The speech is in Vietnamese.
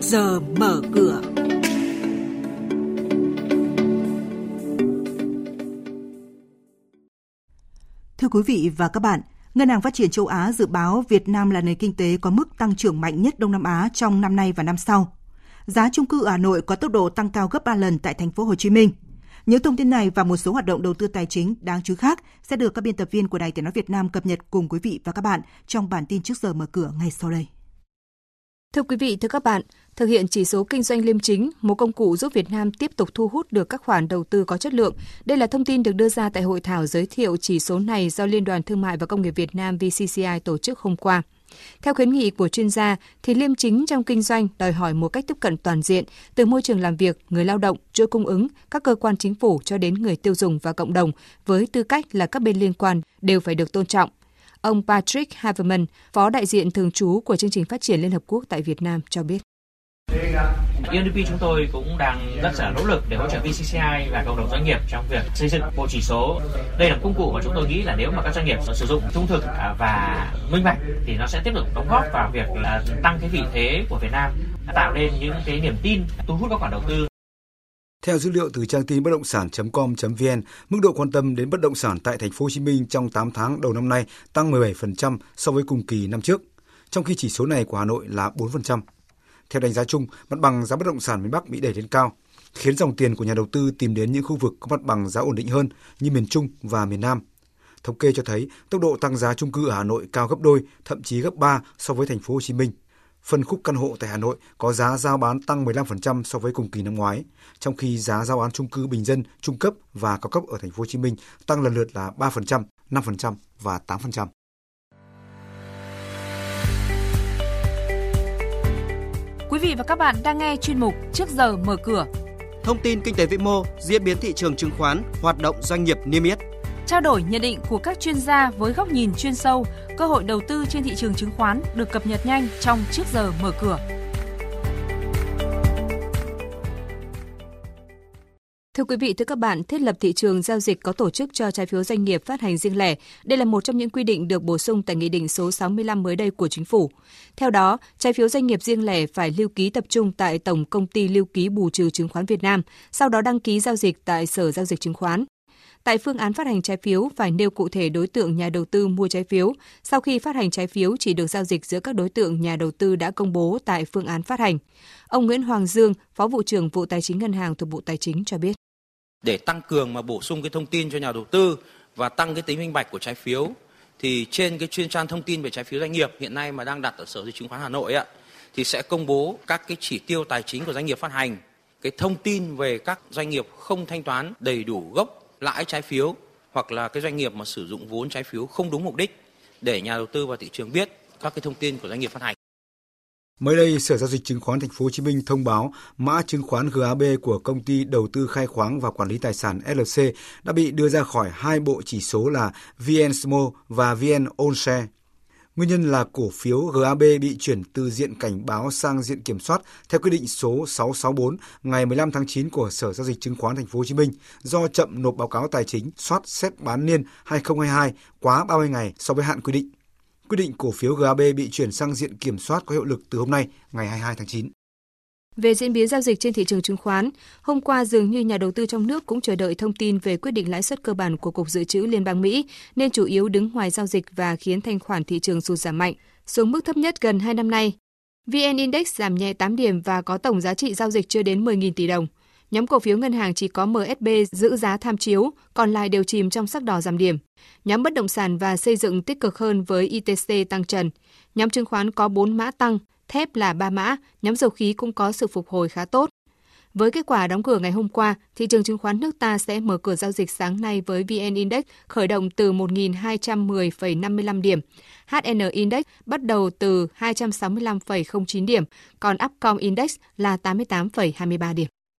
trước giờ mở cửa. Thưa quý vị và các bạn, Ngân hàng Phát triển Châu Á dự báo Việt Nam là nền kinh tế có mức tăng trưởng mạnh nhất Đông Nam Á trong năm nay và năm sau. Giá chung cư ở Hà Nội có tốc độ tăng cao gấp 3 lần tại thành phố Hồ Chí Minh. Những thông tin này và một số hoạt động đầu tư tài chính đáng chú ý khác sẽ được các biên tập viên của Đài Tiếng nói Việt Nam cập nhật cùng quý vị và các bạn trong bản tin trước giờ mở cửa ngay sau đây. Thưa quý vị, thưa các bạn, thực hiện chỉ số kinh doanh liêm chính, một công cụ giúp Việt Nam tiếp tục thu hút được các khoản đầu tư có chất lượng. Đây là thông tin được đưa ra tại hội thảo giới thiệu chỉ số này do Liên đoàn Thương mại và Công nghiệp Việt Nam VCCI tổ chức hôm qua. Theo khuyến nghị của chuyên gia, thì liêm chính trong kinh doanh đòi hỏi một cách tiếp cận toàn diện, từ môi trường làm việc, người lao động, chuỗi cung ứng, các cơ quan chính phủ cho đến người tiêu dùng và cộng đồng, với tư cách là các bên liên quan đều phải được tôn trọng. Ông Patrick Haverman, phó đại diện thường trú của chương trình phát triển Liên Hợp Quốc tại Việt Nam cho biết. UNDP chúng tôi cũng đang rất là nỗ lực để hỗ trợ VCCI và cộng đồng doanh nghiệp trong việc xây dựng bộ chỉ số. Đây là công cụ mà chúng tôi nghĩ là nếu mà các doanh nghiệp sử dụng trung thực và minh bạch thì nó sẽ tiếp tục đóng góp vào việc là tăng cái vị thế của Việt Nam, tạo nên những cái niềm tin, thu hút các khoản đầu tư. Theo dữ liệu từ trang tin bất động sản.com.vn, mức độ quan tâm đến bất động sản tại thành phố Hồ Chí Minh trong 8 tháng đầu năm nay tăng 17% so với cùng kỳ năm trước, trong khi chỉ số này của Hà Nội là 4%. Theo đánh giá chung, mặt bằng giá bất động sản miền Bắc bị đẩy lên cao, khiến dòng tiền của nhà đầu tư tìm đến những khu vực có mặt bằng giá ổn định hơn như miền Trung và miền Nam. Thống kê cho thấy tốc độ tăng giá chung cư ở Hà Nội cao gấp đôi, thậm chí gấp 3 so với thành phố Hồ Chí Minh. Phân khúc căn hộ tại Hà Nội có giá giao bán tăng 15% so với cùng kỳ năm ngoái, trong khi giá giao bán chung cư bình dân, trung cấp và cao cấp ở thành phố Hồ Chí Minh tăng lần lượt là 3%, 5% và 8%. Quý vị và các bạn đang nghe chuyên mục Trước giờ mở cửa. Thông tin kinh tế vĩ mô, diễn biến thị trường chứng khoán, hoạt động doanh nghiệp niêm yết. Trao đổi nhận định của các chuyên gia với góc nhìn chuyên sâu, cơ hội đầu tư trên thị trường chứng khoán được cập nhật nhanh trong Trước giờ mở cửa. Thưa quý vị, thưa các bạn, thiết lập thị trường giao dịch có tổ chức cho trái phiếu doanh nghiệp phát hành riêng lẻ. Đây là một trong những quy định được bổ sung tại Nghị định số 65 mới đây của Chính phủ. Theo đó, trái phiếu doanh nghiệp riêng lẻ phải lưu ký tập trung tại Tổng Công ty Lưu ký Bù trừ Chứng khoán Việt Nam, sau đó đăng ký giao dịch tại Sở Giao dịch Chứng khoán. Tại phương án phát hành trái phiếu phải nêu cụ thể đối tượng nhà đầu tư mua trái phiếu, sau khi phát hành trái phiếu chỉ được giao dịch giữa các đối tượng nhà đầu tư đã công bố tại phương án phát hành. Ông Nguyễn Hoàng Dương, Phó Vụ trưởng Vụ Tài chính Ngân hàng thuộc Bộ Tài chính cho biết. Để tăng cường mà bổ sung cái thông tin cho nhà đầu tư và tăng cái tính minh bạch của trái phiếu thì trên cái chuyên trang thông tin về trái phiếu doanh nghiệp hiện nay mà đang đặt ở Sở Giao dịch Chứng khoán Hà Nội thì sẽ công bố các cái chỉ tiêu tài chính của doanh nghiệp phát hành, cái thông tin về các doanh nghiệp không thanh toán đầy đủ gốc lãi trái phiếu hoặc là cái doanh nghiệp mà sử dụng vốn trái phiếu không đúng mục đích để nhà đầu tư và thị trường biết các cái thông tin của doanh nghiệp phát hành. Mới đây, Sở Giao dịch Chứng khoán Thành phố Hồ Chí Minh thông báo mã chứng khoán GAB của Công ty Đầu tư Khai khoáng và Quản lý Tài sản LC đã bị đưa ra khỏi hai bộ chỉ số là VN Small và VN All Share. Nguyên nhân là cổ phiếu GAB bị chuyển từ diện cảnh báo sang diện kiểm soát theo quyết định số 664 ngày 15 tháng 9 của Sở Giao dịch Chứng khoán Thành phố Hồ Chí Minh do chậm nộp báo cáo tài chính soát xét bán niên 2022 quá 30 ngày so với hạn quy định. Quyết định cổ phiếu GAB bị chuyển sang diện kiểm soát có hiệu lực từ hôm nay, ngày 22 tháng 9. Về diễn biến giao dịch trên thị trường chứng khoán, hôm qua dường như nhà đầu tư trong nước cũng chờ đợi thông tin về quyết định lãi suất cơ bản của Cục Dự trữ Liên bang Mỹ, nên chủ yếu đứng ngoài giao dịch và khiến thanh khoản thị trường sụt giảm mạnh, xuống mức thấp nhất gần 2 năm nay. VN Index giảm nhẹ 8 điểm và có tổng giá trị giao dịch chưa đến 10.000 tỷ đồng. Nhóm cổ phiếu ngân hàng chỉ có MSB giữ giá tham chiếu, còn lại đều chìm trong sắc đỏ giảm điểm. Nhóm bất động sản và xây dựng tích cực hơn với ITC tăng trần. Nhóm chứng khoán có 4 mã tăng, thép là 3 mã, nhóm dầu khí cũng có sự phục hồi khá tốt. Với kết quả đóng cửa ngày hôm qua, thị trường chứng khoán nước ta sẽ mở cửa giao dịch sáng nay với VN Index khởi động từ 1.210,55 điểm. HN Index bắt đầu từ 265,09 điểm, còn Upcom Index là 88,23 điểm.